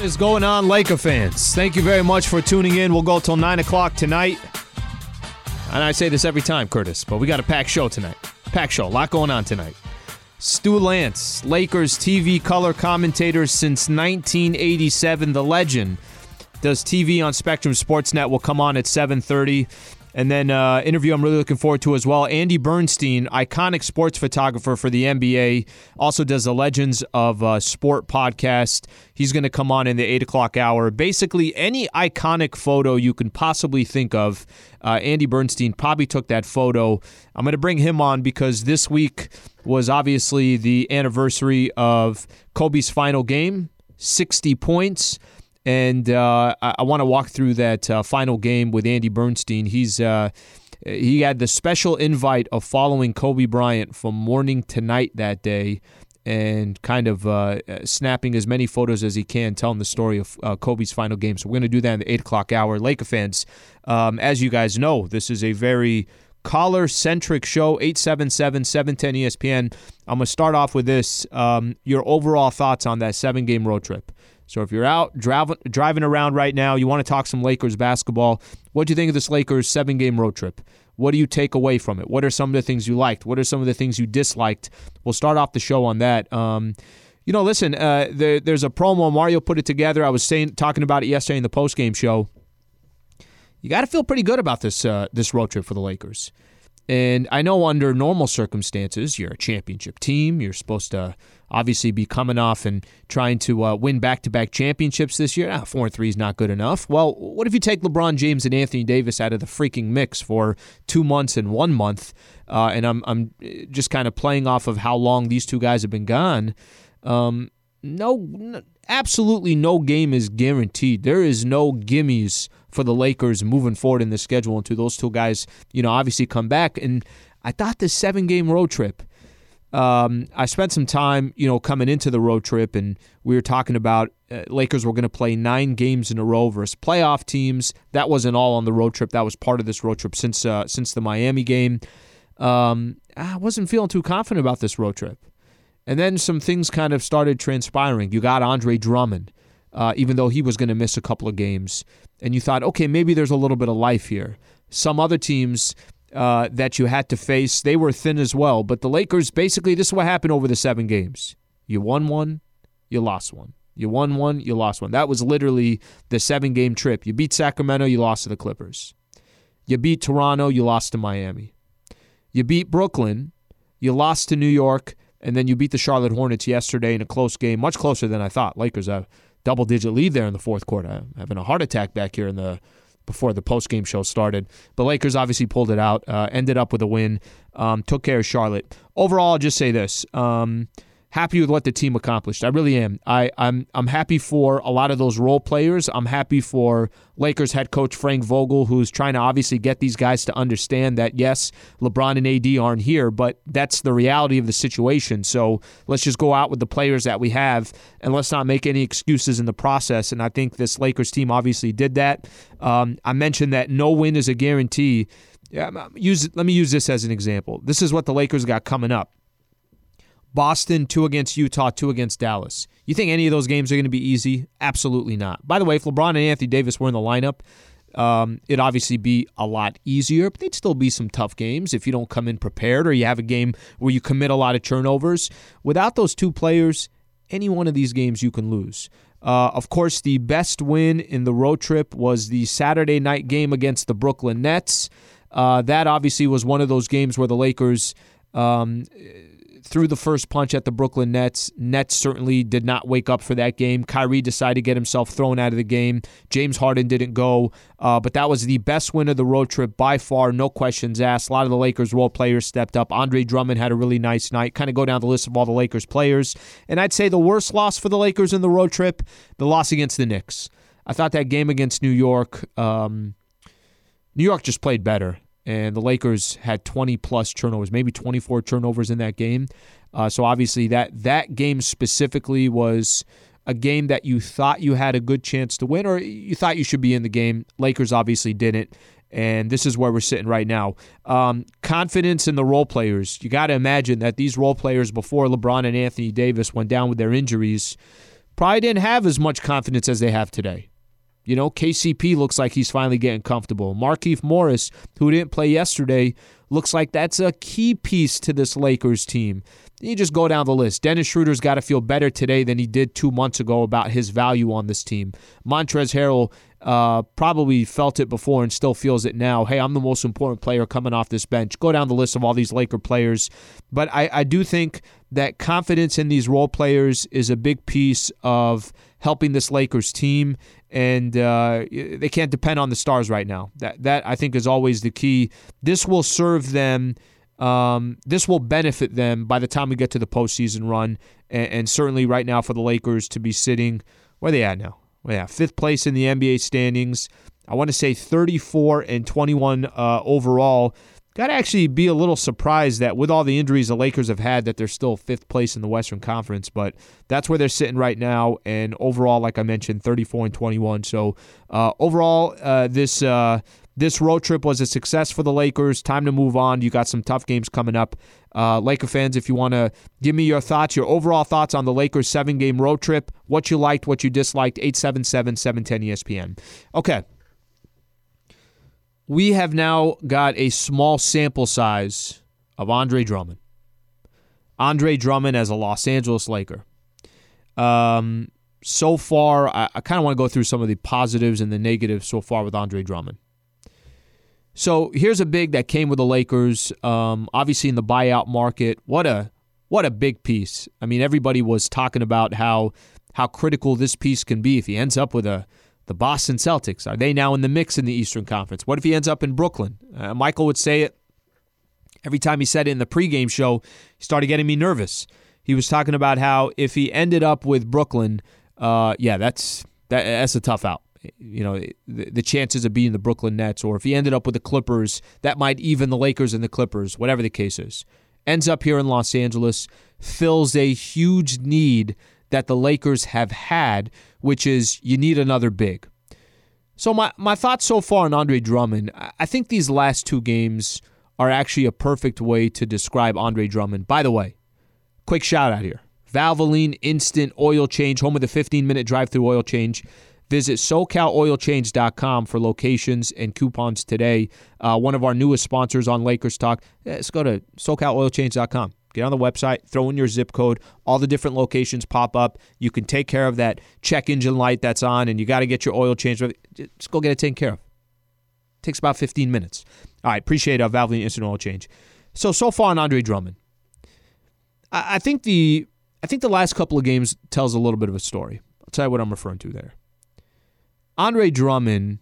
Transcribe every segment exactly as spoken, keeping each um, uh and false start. is going on, Laker fans? Thank you very much for tuning in. We'll go till nine o'clock tonight. And I say this every time, Curtis, but we got a packed show tonight. Packed show. A lot going on tonight. Stu Lance, Lakers T V color commentator since nineteen eighty-seven, the legend, does T V on Spectrum Sportsnet. Will come on at seven thirty. And then uh, interview I'm really looking forward to as well. Andy Bernstein, iconic sports photographer for the N B A, also does the Legends of uh, Sport podcast. He's going to come on in the eight o'clock hour. Basically, any iconic photo you can possibly think of, uh, Andy Bernstein probably took that photo. I'm going to bring him on because this week was obviously the anniversary of Kobe's final game, sixty points. And uh, I, I want to walk through that uh, final game with Andy Bernstein. He's uh, he had the special invite of following Kobe Bryant from morning to night that day and kind of uh, snapping as many photos as he can, telling the story of uh, Kobe's final game. So we're going to do that in the eight o'clock hour. Laker fans, um, as you guys know, this is a very caller-centric show, eight seven seven, seven one zero, E S P N. I'm going to start off with this, um, your overall thoughts on that seven-game road trip. So if you're out driving driving around right now, you want to talk some Lakers basketball, what do you think of this Lakers seven-game road trip? What do you take away from it? What are some of the things you liked? What are some of the things you disliked? We'll start off the show on that. Um, you know, listen, uh, there, there's a promo. Mario put it together. I was saying talking about it yesterday in the post-game show. You got to feel pretty good about this uh, this road trip for the Lakers. And I know under normal circumstances, you're a championship team. You're supposed to obviously be coming off and trying to uh, win back-to-back championships this year. Ah, four and three is not good enough. Well, what if you take LeBron James and Anthony Davis out of the freaking mix for two months and one month? Uh, and I'm I'm just kind of playing off of how long these two guys have been gone. Um, no, no, absolutely no game is guaranteed. There is no gimmies for the Lakers moving forward in the schedule until those two guys, you know, obviously come back. And I thought this seven-game road trip, um, I spent some time, you know, coming into the road trip, and we were talking about uh, Lakers were going to play nine games in a row versus playoff teams. That wasn't all on the road trip. That was part of this road trip since uh, since the Miami game. Um, I wasn't feeling too confident about this road trip. And then some things kind of started transpiring. You got Andre Drummond, uh, even though he was going to miss a couple of games. And you thought, okay, maybe there's a little bit of life here. Some other teams uh, that you had to face, they were thin as well. But the Lakers, basically, this is what happened over the seven games. You won one, you lost one. You won one, you lost one. That was literally the seven-game trip. You beat Sacramento, you lost to the Clippers. You beat Toronto, you lost to Miami. You beat Brooklyn, you lost to New York, and then you beat the Charlotte Hornets yesterday in a close game, much closer than I thought. Lakers have double-digit lead there in the fourth quarter. I'm having a heart attack back here in the before the post-game show started. The Lakers obviously pulled it out, uh, ended up with a win, um, took care of Charlotte. Overall, I'll just say this. Um, happy with what the team accomplished. I really am. I, I'm I'm happy for a lot of those role players. I'm happy for Lakers head coach Frank Vogel, who's trying to obviously get these guys to understand that, yes, LeBron and A D aren't here, but that's the reality of the situation. So let's just go out with the players that we have, and let's not make any excuses in the process. And I think this Lakers team obviously did that. Um, I mentioned that no win is a guarantee. Yeah, use, let me use this as an example. This is what the Lakers got coming up. Boston, two against Utah, two against Dallas. You think any of those games are going to be easy? Absolutely not. By the way, if LeBron and Anthony Davis were in the lineup, um, it'd obviously be a lot easier, but they'd still be some tough games if you don't come in prepared or you have a game where you commit a lot of turnovers. Without those two players, any one of these games you can lose. Uh, of course, the best win in the road trip was the Saturday night game against the Brooklyn Nets. Uh, that obviously was one of those games where the Lakers Um, threw the first punch at the Brooklyn Nets. Nets certainly did not wake up for that game. Kyrie decided to get himself thrown out of the game. James Harden didn't go, uh, but that was the best win of the road trip by far, no questions asked. A lot of the Lakers role players stepped up. Andre Drummond had a really nice night. Kind of go down the list of all the Lakers players, and I'd say the worst loss for the Lakers in the road trip, the loss against the Knicks. I thought that game against New York, um, New York just played better. And the Lakers had twenty-plus turnovers, maybe twenty-four turnovers in that game. Uh, so obviously that that game specifically was a game that you thought you had a good chance to win or you thought you should be in the game. Lakers obviously didn't. And this is where we're sitting right now. Um, confidence in the role players. You got to imagine that these role players before LeBron and Anthony Davis went down with their injuries probably didn't have as much confidence as they have today. You know, K C P looks like he's finally getting comfortable. Markieff Morris, who didn't play yesterday, looks like that's a key piece to this Lakers team. You just go down the list. Dennis Schroeder's got to feel better today than he did two months ago about his value on this team. Montrezl Harrell uh, probably felt it before and still feels it now. Hey, I'm the most important player coming off this bench. Go down the list of all these Laker players. But I, I do think that confidence in these role players is a big piece of helping this Lakers team. And uh, they can't depend on the stars right now. That that I think is always the key. This will serve them. Um, this will benefit them by the time we get to the postseason run. And, and certainly right now for the Lakers to be sitting, where are they at now? Yeah, fifth place in the N B A standings. I want to say thirty-four and twenty-one uh, overall. Got to actually be a little surprised that with all the injuries the Lakers have had that they're still fifth place in the Western Conference, but that's where they're sitting right now. And overall, like I mentioned, thirty-four and twenty-one. So uh, overall, uh, this uh, this road trip was a success for the Lakers. Time to move on. You got some tough games coming up. Uh, Laker fans, if you want to give me your thoughts, your overall thoughts on the Lakers seven-game road trip, what you liked, what you disliked, eight seven seven, seven one zero, E S P N. Okay. We have now got a small sample size of Andre Drummond. Andre Drummond as a Los Angeles Laker. Um, so far, I, I kind of want to go through some of the positives and the negatives so far with Andre Drummond. So here's a big that came with the Lakers, um, obviously in the buyout market. What a what a big piece. I mean, everybody was talking about how how critical this piece can be if he ends up with a The Boston Celtics, are they now in the mix in the Eastern Conference? What if he ends up in Brooklyn? Uh, Michael would say it every time he said it in the pregame show, he started getting me nervous. He was talking about how if he ended up with Brooklyn, uh, yeah, that's that, that's a tough out. You know, the, the chances of being the Brooklyn Nets, or if he ended up with the Clippers, that might even the Lakers and the Clippers, whatever the case is. Ends up here in Los Angeles, fills a huge need that the Lakers have had, which is you need another big. So my, my thoughts so far on Andre Drummond, I think these last two games are actually a perfect way to describe Andre Drummond. By the way, quick shout out here. Valvoline Instant Oil Change, home of the fifteen-minute drive-through oil change. Visit SoCal Oil Change dot com for locations and coupons today. Uh, one of our newest sponsors on Lakers Talk. Let's go to SoCal Oil Change dot com. Get on the website, throw in your zip code. All the different locations pop up. You can take care of that check engine light that's on, and you got to get your oil changed. Just go get it taken care of. It takes about fifteen minutes. All right, appreciate our Valvoline Instant Oil Change. So, so far on Andre Drummond, I, I think the I think the last couple of games tells a little bit of a story. I'll tell you what I'm referring to there. Andre Drummond,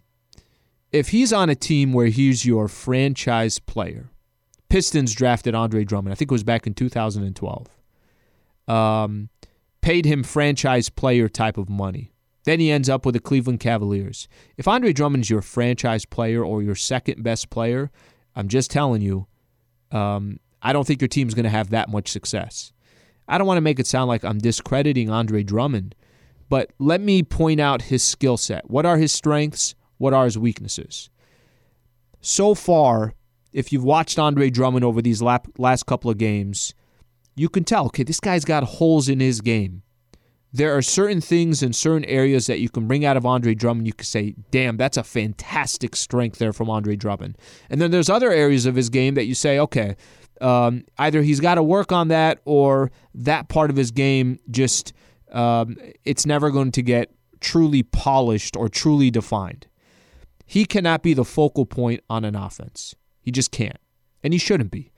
if he's on a team where he's your franchise player, Pistons drafted Andre Drummond. I think it was back in two thousand twelve. Um, paid him franchise player type of money. Then he ends up with the Cleveland Cavaliers. If Andre Drummond's your franchise player or your second best player, I'm just telling you, um, I don't think your team's going to have that much success. I don't want to make it sound like I'm discrediting Andre Drummond, but let me point out his skill set. What are his strengths? What are his weaknesses? So far, if you've watched Andre Drummond over these last couple of games, you can tell, okay, this guy's got holes in his game. There are certain things in certain areas that you can bring out of Andre Drummond. You can say, damn, that's a fantastic strength there from Andre Drummond. And then there's other areas of his game that you say, okay, um, either he's got to work on that or that part of his game just, um, it's never going to get truly polished or truly defined. He cannot be the focal point on an offense. He just can't, and he shouldn't be.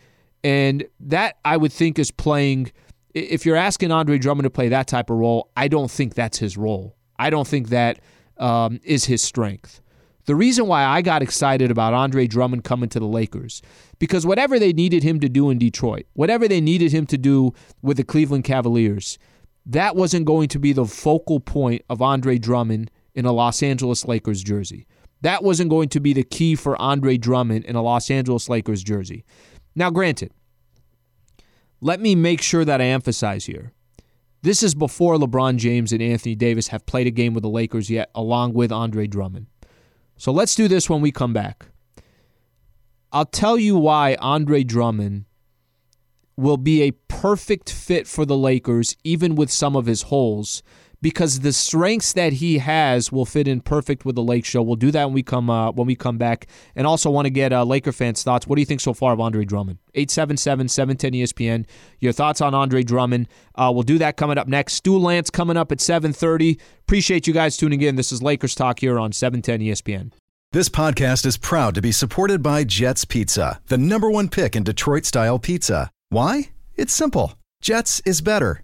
And that, I would think, is playing – if you're asking Andre Drummond to play that type of role, I don't think that's his role. I don't think that um, is his strength. The reason why I got excited about Andre Drummond coming to the Lakers, because whatever they needed him to do in Detroit, whatever they needed him to do with the Cleveland Cavaliers, that wasn't going to be the focal point of Andre Drummond in a Los Angeles Lakers jersey. That wasn't going to be the key for Andre Drummond in a Los Angeles Lakers jersey. Now, granted, let me make sure that I emphasize here. This is before LeBron James and Anthony Davis have played a game with the Lakers yet, along with Andre Drummond. So let's do this when we come back. I'll tell you why Andre Drummond will be a perfect fit for the Lakers, even with some of his holes, because the strengths that he has will fit in perfect with the Lake Show. We'll do that when we come uh, when we come back. And also want to get uh, Laker fans' thoughts. What do you think so far of Andre Drummond? eight seven seven, seven one zero, E S P N. Your thoughts on Andre Drummond. Uh, we'll do that coming up next. Stu Lance coming up at seven thirty. Appreciate you guys tuning in. This is Lakers Talk here on seven ten E S P N. This podcast is proud to be supported by Jets Pizza, the number one pick in Detroit-style pizza. Why? It's simple. Jets is better.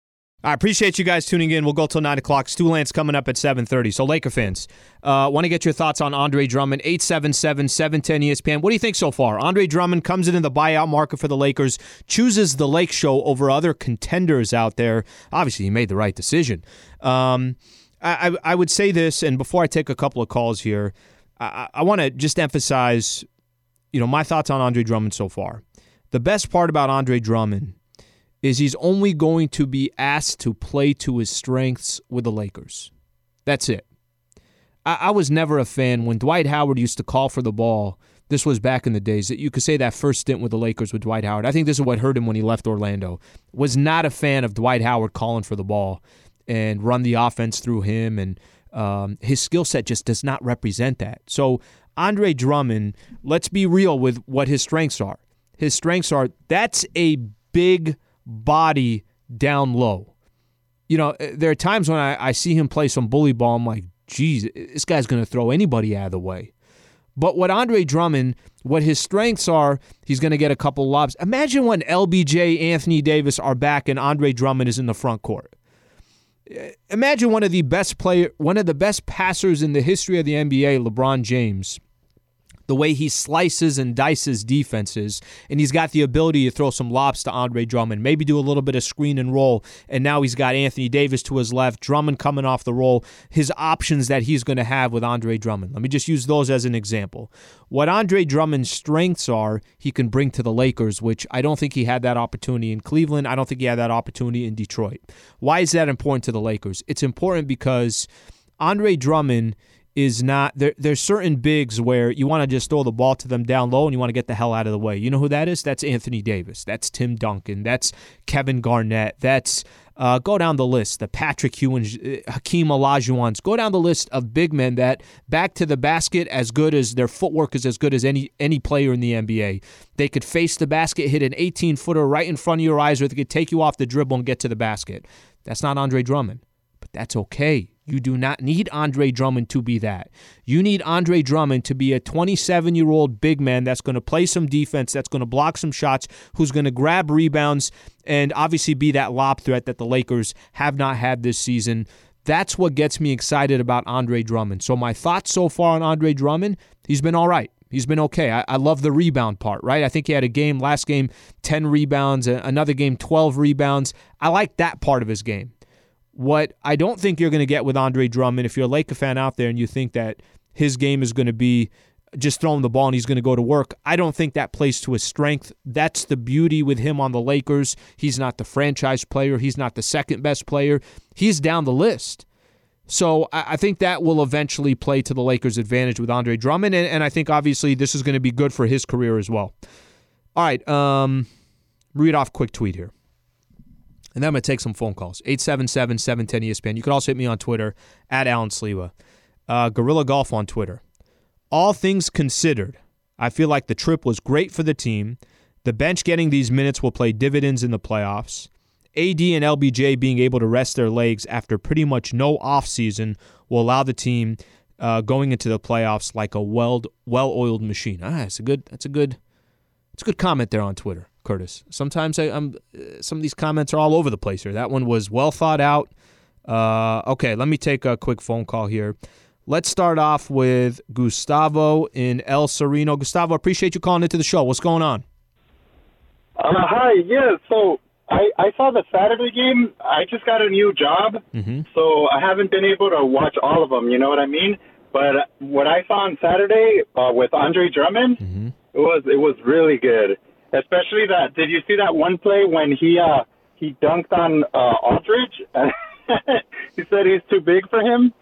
I appreciate you guys tuning in. We'll go till nine o'clock. Stu Lance coming up at seven thirty. So, Laker fans, uh, want to get your thoughts on Andre Drummond, eight seven seven, seven one zero, E S P N. What do you think so far? Andre Drummond comes in in the buyout market for the Lakers, chooses the Lake Show over other contenders out there. Obviously, he made the right decision. Um, I, I would say this, and before I take a couple of calls here, I, I want to just emphasize, you know, my thoughts on Andre Drummond so far. The best part about Andre Drummond is he's only going to be asked to play to his strengths with the Lakers. That's it. I, I was never a fan. When Dwight Howard used to call for the ball, this was back in the days, that you could say that first stint with the Lakers with Dwight Howard. I think this is what hurt him when he left Orlando. Was not a fan of Dwight Howard calling for the ball and run the offense through him, and um, his skill set just does not represent that. So Andre Drummond, let's be real with what his strengths are. His strengths are, that's a big body down low. You know, there are times when I, I see him play some bully ball, I'm like, geez, this guy's going to throw anybody out of the way. But what Andre Drummond, what his strengths are, he's going to get a couple lobs. Imagine when L B J, Anthony Davis are back and Andre Drummond is in the front court. Imagine one of the best player, one of the best passers in the history of the N B A, LeBron James, the way he slices and dices defenses, and he's got the ability to throw some lobs to Andre Drummond, maybe do a little bit of screen and roll, and now he's got Anthony Davis to his left, Drummond coming off the roll, his options that he's going to have with Andre Drummond. Let me just use those as an example. What Andre Drummond's strengths are, he can bring to the Lakers, which I don't think he had that opportunity in Cleveland. I don't think he had that opportunity in Detroit. Why is that important to the Lakers? It's important because Andre Drummond is not, there, there's certain bigs where you want to just throw the ball to them down low and you want to get the hell out of the way. You know who that is? That's Anthony Davis. That's Tim Duncan. That's Kevin Garnett. That's, uh, go down the list, the Patrick Ewing, Hakeem Olajuwons. Go down the list of big men that back to the basket as good as, their footwork is as good as any any player in the N B A. They could face the basket, hit an eighteen-footer right in front of your eyes, or they could take you off the dribble and get to the basket. That's not Andre Drummond, but that's okay. You do not need Andre Drummond to be that. You need Andre Drummond to be a twenty-seven-year-old big man that's going to play some defense, that's going to block some shots, who's going to grab rebounds, and obviously be that lob threat that the Lakers have not had this season. That's what gets me excited about Andre Drummond. So my thoughts so far on Andre Drummond, he's been all right. He's been okay. I, I love the rebound part, right? I think he had a game, last game, ten rebounds, another game, twelve rebounds. I like that part of his game. What I don't think you're going to get with Andre Drummond, if you're a Laker fan out there and you think that his game is going to be just throwing the ball and he's going to go to work, I don't think that plays to his strength. That's the beauty with him on the Lakers. He's not the franchise player. He's not the second best player. He's down the list. So I think that will eventually play to the Lakers' advantage with Andre Drummond, and, and I think obviously this is going to be good for his career as well. All right, um, read off quick tweet here. And then I'm going to take some phone calls. eight seven seven, seven one zero, E S P N. You can also hit me on Twitter, at Alan Sliwa. Uh, Gorilla Golf on Twitter. All things considered, I feel like the trip was great for the team. The bench getting these minutes will play dividends in the playoffs. A D and L B J being able to rest their legs after pretty much no offseason will allow the team uh, going into the playoffs like a well, well-oiled machine. Ah, that's a good, that's a good, that's a good comment there on Twitter, Curtis. Sometimes I, I'm, uh, some of these comments are all over the place here. That one was well thought out. Uh, okay, let me take a quick phone call here. Let's start off with Gustavo in El Sereno. Gustavo, appreciate you calling into the show. What's going on? Uh, hi, yeah, so I, I saw the Saturday game. I just got a new job, mm-hmm. so I haven't been able to watch all of them, you know what I mean? But what I saw on Saturday uh, with Andre Drummond, mm-hmm. it was it was really good. Especially that, did you see that one play when he uh, he dunked on uh, Aldridge? He said he's too big for him.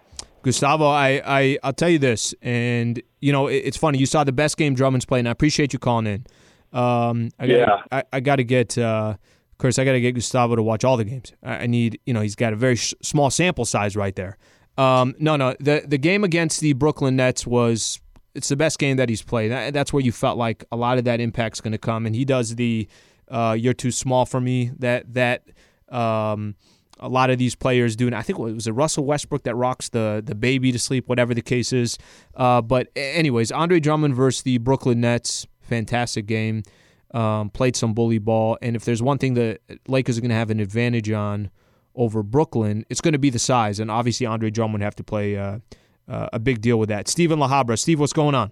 Gustavo, I, I, I'll tell you this, and, you know, it, it's funny. You saw the best game Drummond's played, and I appreciate you calling in. Um, I, yeah. I, I got to get, uh, Chris, I got to get Gustavo to watch all the games. I, I need, you know, he's got a very sh- small sample size right there. Um, no, no, the the game against the Brooklyn Nets was, it's the best game that he's played. That, that's where you felt like a lot of that impact's going to come, and he does the uh, you're too small for me, that, that, um, a lot of these players do, and I think it was a Russell Westbrook that rocks the the baby to sleep, whatever the case is. Uh, but anyways, Andre Drummond versus the Brooklyn Nets, fantastic game. Um, played some bully ball, and if there's one thing the Lakers are going to have an advantage on over Brooklyn, it's going to be the size, and obviously Andre Drummond would have to play uh, uh, a big deal with that. Steven La Habra, Steve, what's going on?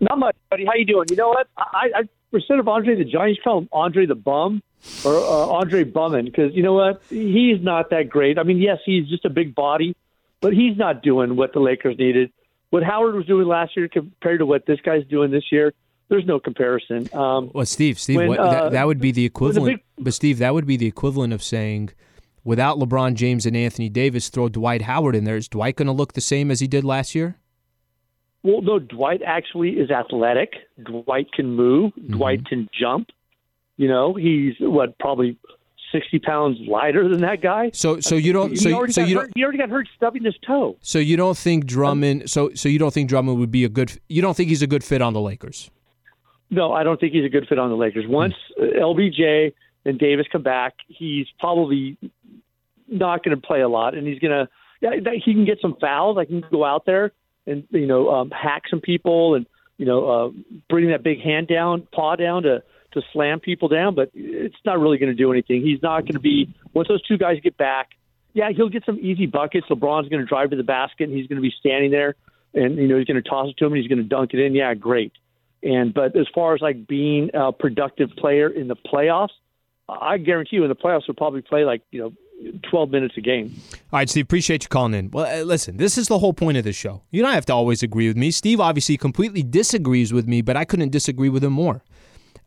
Not much, buddy. How you doing? You know what? I, I instead of Andre the Giant, you call him Andre the Bum. Or uh, Andre Drummond, because you know what? He's not that great. I mean, yes, he's just a big body, but he's not doing what the Lakers needed. What Howard was doing last year compared to what this guy's doing this year, there's no comparison. Um, well, Steve, Steve, when, what, uh, that, that would be the equivalent. Big, but Steve, that would be the equivalent of saying, without LeBron James and Anthony Davis, throw Dwight Howard in there. Is Dwight going to look the same as he did last year? Well, no. Dwight actually is athletic. Dwight can move. Mm-hmm. Dwight can jump. You know, he's what, probably sixty pounds lighter than that guy. So, so you don't. So, so you don't. Hurt, he already got hurt stubbing his toe. So you don't think Drummond? So, so you don't think Drummond would be a good? You don't think he's a good fit on the Lakers? No, I don't think he's a good fit on the Lakers. Once mm. L B J and Davis come back, he's probably not going to play a lot, and he's going to. Yeah, he can get some fouls. I like can go out there and you know um, hack some people, and you know uh, bring that big hand down, paw down to. to slam people down, but it's not really going to do anything. He's not going to be – once those two guys get back, yeah, he'll get some easy buckets. LeBron's going to drive to the basket, and he's going to be standing there, and, you know, he's going to toss it to him, and he's going to dunk it in. Yeah, great. And But as far as, like, being a productive player in the playoffs, I guarantee you in the playoffs he'll probably play, like, you know, twelve minutes a game. All right, Steve, appreciate you calling in. Well, listen, this is the whole point of this show. You don't have to always agree with me. Steve obviously completely disagrees with me, but I couldn't disagree with him more.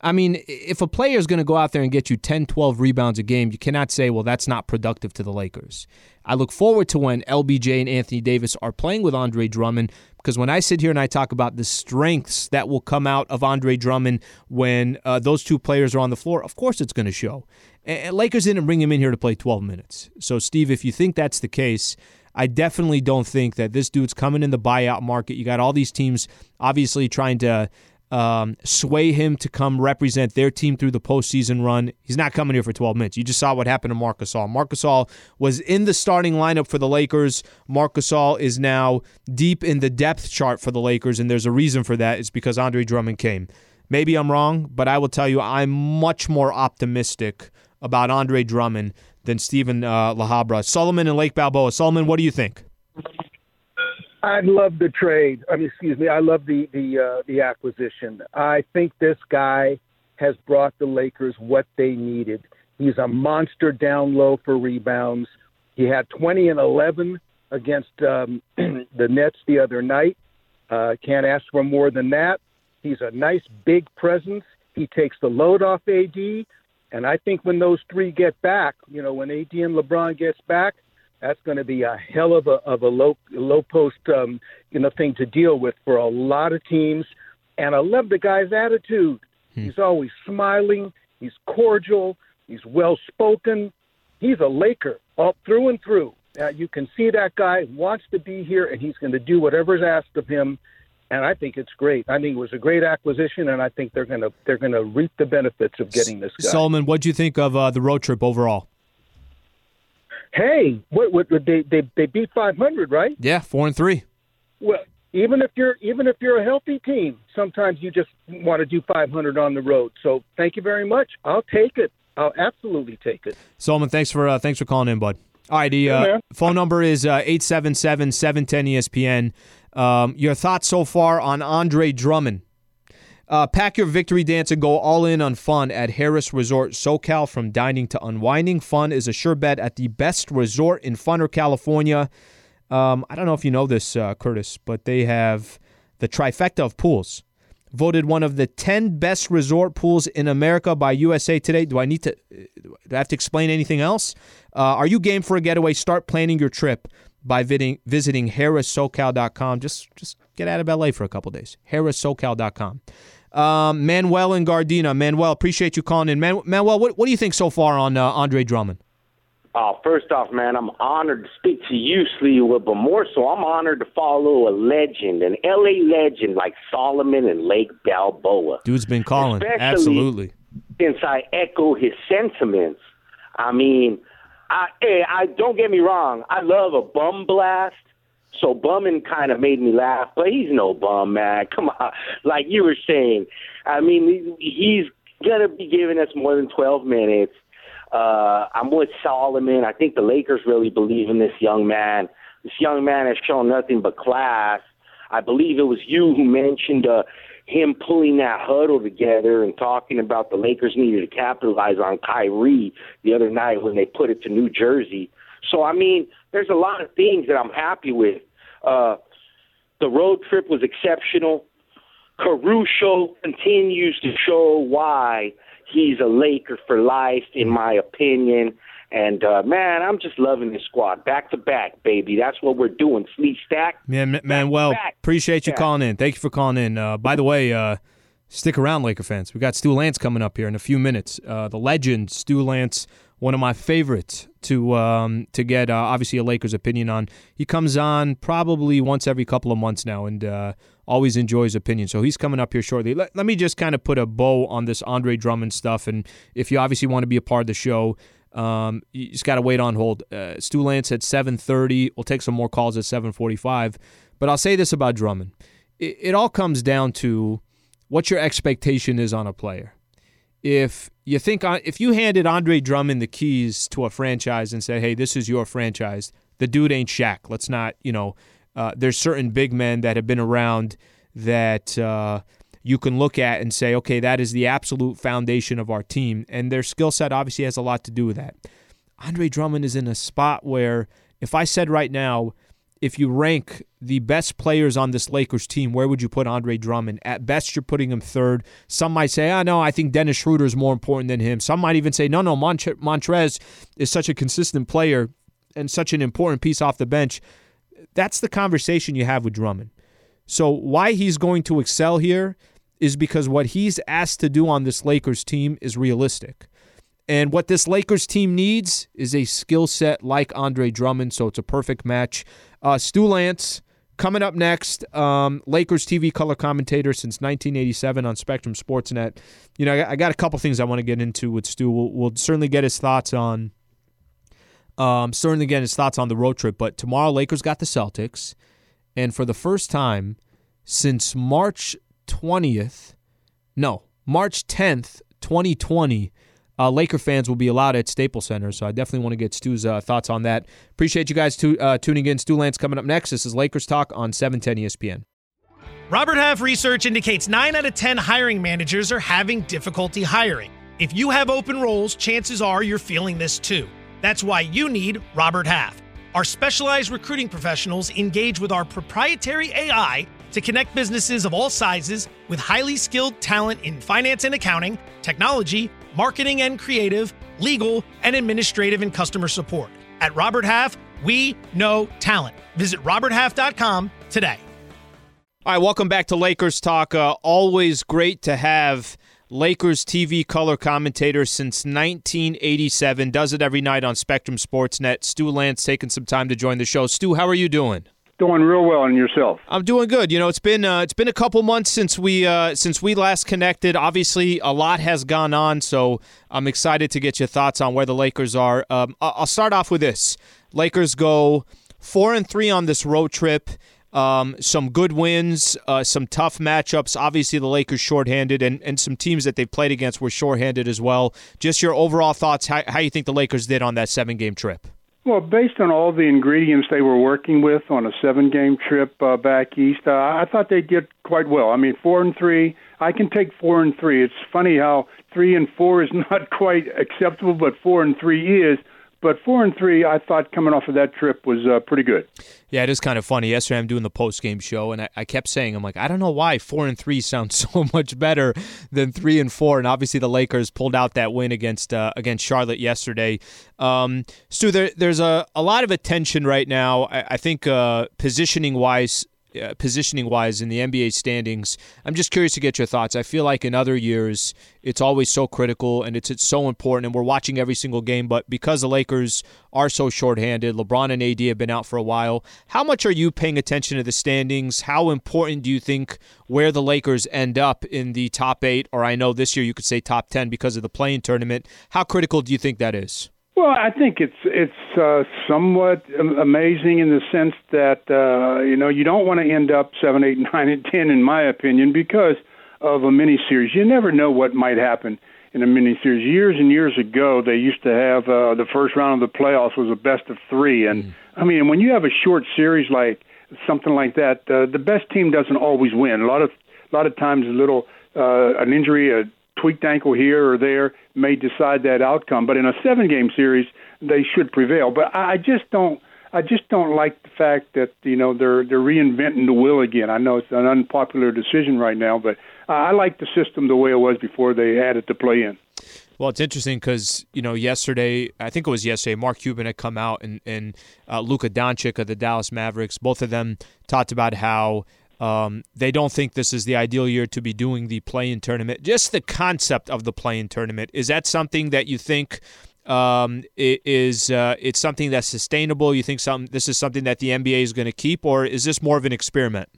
I mean, if a player is going to go out there and get you ten, twelve rebounds a game, you cannot say, well, that's not productive to the Lakers. I look forward to when L B J and Anthony Davis are playing with Andre Drummond, because when I sit here and I talk about the strengths that will come out of Andre Drummond when uh, those two players are on the floor, of course it's going to show. And Lakers didn't bring him in here to play twelve minutes. So, Steve, if you think that's the case, I definitely don't think that this dude's coming in the buyout market. You got all these teams obviously trying to Um, sway him to come represent their team through the postseason run. He's not coming here for twelve minutes. You just saw what happened to Marc Gasol. Marc Gasol was in the starting lineup for the Lakers. Marc Gasol is now deep in the depth chart for the Lakers, and there's a reason for that. It's because Andre Drummond came. Maybe I'm wrong, but I will tell you I'm much more optimistic about Andre Drummond than Stephen uh, La Habra. Solomon in Lake Balboa. Solomon, what do you think? I love the trade. I mean, excuse me. I love the the uh, the acquisition. I think this guy has brought the Lakers what they needed. He's a monster down low for rebounds. He had twenty and eleven against um, the Nets the other night. Uh, can't ask for more than that. He's a nice big presence. He takes the load off A D, and I think when those three get back, you know, when A D and LeBron gets back, that's going to be a hell of a of a low low post um, you know thing to deal with for a lot of teams. And I love the guy's attitude. Hmm. He's always smiling. He's cordial. He's well spoken. He's a Laker all through and through. Uh, you can see that guy wants to be here, and he's going to do whatever's asked of him. And I think it's great. I think it was a great acquisition, and I think they're going to they're going to reap the benefits of getting this guy. Solomon, what do you think of uh, the road trip overall? Hey, what, what, what they, they they beat five hundred, right? Yeah, four and three. Well, even if you're even if you're a healthy team, sometimes you just want to do five hundred on the road. So thank you very much. I'll take it. I'll absolutely take it. Solomon, thanks for uh, thanks for calling in, bud. All right, the uh, phone number is uh, eight seven seven, seven one zero, E S P N. Um, your thoughts so far on Andre Drummond? Uh, pack your victory dance and go all in on fun at Harris Resort SoCal. From dining to unwinding, fun is a sure bet at the best resort in Funner, California. Um, I don't know if you know this, uh, Curtis, but they have the trifecta of pools. Voted one of the ten best resort pools in America by U S A Today. Do I need to do I have to explain anything else? Uh, are you game for a getaway? Start planning your trip by visiting, visiting harris socal dot com. Just, just get out of L A for a couple days. harris socal dot com. Um, Manuel and Gardena. Manuel, appreciate you calling in. Man- Manuel, what, what do you think so far on uh, Andre Drummond? Uh, first off, man, I'm honored to speak to you, Sleewa, but more so, I'm honored to follow a legend, an L A legend like Solomon and Lake Balboa. Dude's been calling, especially absolutely. Since I echo his sentiments, I mean, I, hey, I don't get me wrong, I love a bum blast. So bumming kind of made me laugh, but he's no bum, man. Come on. Like you were saying, I mean, he's going to be giving us more than twelve minutes. Uh, I'm with Solomon. I think the Lakers really believe in this young man. This young man has shown nothing but class. I believe it was you who mentioned uh, him pulling that huddle together and talking about the Lakers needed to capitalize on Kyrie the other night when they put it to New Jersey. So, I mean, there's a lot of things that I'm happy with. Uh, the road trip was exceptional. Caruso continues to show why he's a Laker for life, in my opinion. And, uh, man, I'm just loving this squad. Back-to-back, baby. That's what we're doing. Sleep stack. Yeah, man, man well, appreciate you calling in. Thank you for calling in. Uh, by the way, uh, stick around, Laker fans. We got Stu Lance coming up here in a few minutes. Uh, the legend, Stu Lance, one of my favorites to um, to get, uh, obviously, a Lakers opinion on. He comes on probably once every couple of months now and uh, always enjoys opinion. So he's coming up here shortly. Let, let me just kind of put a bow on this Andre Drummond stuff. And if you obviously want to be a part of the show, um, you just got to wait on hold. Uh, Stu Lance at seven thirty. We'll take some more calls at seven forty-five. But I'll say this about Drummond. It, it all comes down to what your expectation is on a player. If you think if you handed Andre Drummond the keys to a franchise and said, "Hey, this is your franchise," the dude ain't Shaq. Let's not, you know, uh, there's certain big men that have been around that uh, you can look at and say, "Okay, that is the absolute foundation of our team," and their skill set obviously has a lot to do with that. Andre Drummond is in a spot where, if I said right now, if you rank the best players on this Lakers team, where would you put Andre Drummond? At best, you're putting him third. Some might say, oh, no, I think Dennis Schroeder is more important than him. Some might even say, no, no, Montre- Montrez is such a consistent player and such an important piece off the bench. That's the conversation you have with Drummond. So why he's going to excel here is because what he's asked to do on this Lakers team is realistic. And what this Lakers team needs is a skill set like Andre Drummond, so it's a perfect match. Uh, Stu Lance, coming up next, um, Lakers T V color commentator since nineteen eighty-seven on Spectrum Sportsnet. You know, I got a couple things I want to get into with Stu. We'll, we'll certainly get his thoughts on um, certainly get his thoughts on the road trip. But tomorrow, Lakers got the Celtics. And for the first time since March twentieth, no, March tenth, twenty twenty, Uh, Laker fans will be allowed at Staples Center, so I definitely want to get Stu's uh, thoughts on that. Appreciate you guys to, uh, tuning in. Stu Lance coming up next. This is Lakers Talk on seven ten E S P N. Robert Half research indicates nine out of ten hiring managers are having difficulty hiring. If you have open roles, chances are you're feeling this too. That's why you need Robert Half. Our specialized recruiting professionals engage with our proprietary A I to connect businesses of all sizes with highly skilled talent in finance and accounting, technology, marketing and creative, legal, and administrative and customer support. At Robert Half, we know talent. Visit robert half dot com today. All right, welcome back to Lakers Talk. Uh, always great to have Lakers T V color commentator since nineteen eighty-seven. Does it every night on Spectrum Sportsnet. Stu Lance taking some time to join the show. Stu, how are you doing? Doing real well, and yourself? I'm doing good. You know, it's been uh, it's been a couple months since we uh, since we last connected. Obviously, a lot has gone on, so I'm excited to get your thoughts on where the Lakers are. Um, I'll start off with this: Lakers go four and three on this road trip. Um, some good wins, uh, some tough matchups. Obviously, the Lakers shorthanded, and and some teams that they've played against were shorthanded as well. Just your overall thoughts, how, how you think the Lakers did on that seven game trip? Well, based on all the ingredients they were working with on a seven-game trip uh, back east, uh, I thought they did quite well. I mean, four and three, I can take four and three. It's funny how three and four is not quite acceptable, but four and three is. But four and three, I thought coming off of that trip was uh, pretty good. Yeah, it is kind of funny. Yesterday, I'm doing the post-game show, and I, I kept saying, I'm like, I don't know why four and three sounds so much better than three and four. And obviously, the Lakers pulled out that win against uh, against Charlotte yesterday. Um, Stu, there, there's a, a lot of attention right now. I, I think uh, positioning wise. Uh, positioning wise in the N B A standings. I'm just curious to get your thoughts. I feel like in other years it's always so critical and it's it's so important and we're watching every single game, but because the Lakers are so shorthanded, LeBron and A D have been out for a while, how much are you paying attention to the standings? How important do you think where the Lakers end up in the top eight, or I know this year you could say top ten because of the play-in tournament? How critical do you think that is? Well, I think it's it's uh, somewhat amazing in the sense that, uh, you know, you don't want to end up seven, eight, nine, and ten, in my opinion, because of a miniseries. You never know what might happen in a miniseries. Years and years ago, they used to have uh, the first round of the playoffs was a best of three. And, mm. I mean, when you have a short series like something like that, uh, the best team doesn't always win. A lot of, a lot of times a little uh, an injury, a tweaked ankle here or there may decide that outcome, but in a seven-game series, they should prevail. But I just don't, I just don't like the fact that you know they're they're reinventing the wheel again. I know it's an unpopular decision right now, but I like the system the way it was before they added the play-in. Well, it's interesting because, you know, yesterday, I think it was yesterday, Mark Cuban had come out and and uh, Luka Doncic of the Dallas Mavericks, both of them talked about how. Um, they don't think this is the ideal year to be doing the play-in tournament. Just the concept of the play-in tournament, is that something that you think um, it is uh, it's something that's sustainable? You think some, this is something that the N B A is going to keep, or is this more of an experiment?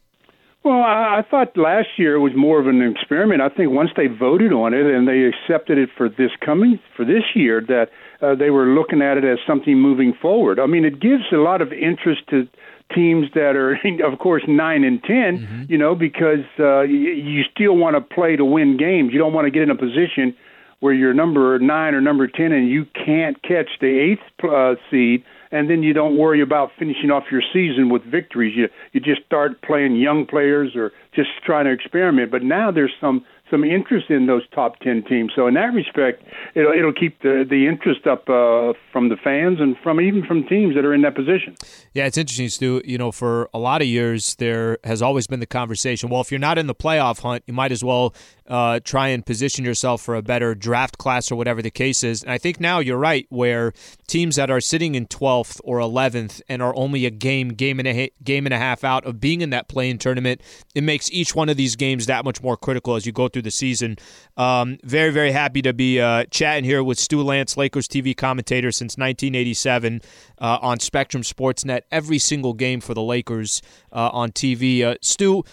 Well, I, I thought last year was more of an experiment. I think once they voted on it and they accepted it for this coming for this year, that uh, they were looking at it as something moving forward. I mean, it gives a lot of interest to teams that are, of course, nine and ten, mm-hmm. you know, because uh, you still want to play to win games. You don't want to get in a position where you're number nine or number ten and you can't catch the eighth uh, seed, and then you don't worry about finishing off your season with victories. You you just start playing young players or just trying to experiment. But now there's some some interest in those top ten teams. So in that respect, it'll, it'll keep the, the interest up uh, from the fans and from even from teams that are in that position. Yeah, it's interesting, Stu. You know, for a lot of years, there has always been the conversation, well, if you're not in the playoff hunt, you might as well uh, try and position yourself for a better draft class or whatever the case is. And I think now you're right, where teams that are sitting in twelfth or eleventh and are only a game, game and a, game and a half out of being in that play-in tournament, it makes each one of these games that much more critical as you go through the season. Um, very, very happy to be uh, chatting here with Stu Lance, Lakers T V commentator since nineteen eighty-seven uh, on Spectrum Sportsnet, every single game for the Lakers uh, on T V. Uh, Stu,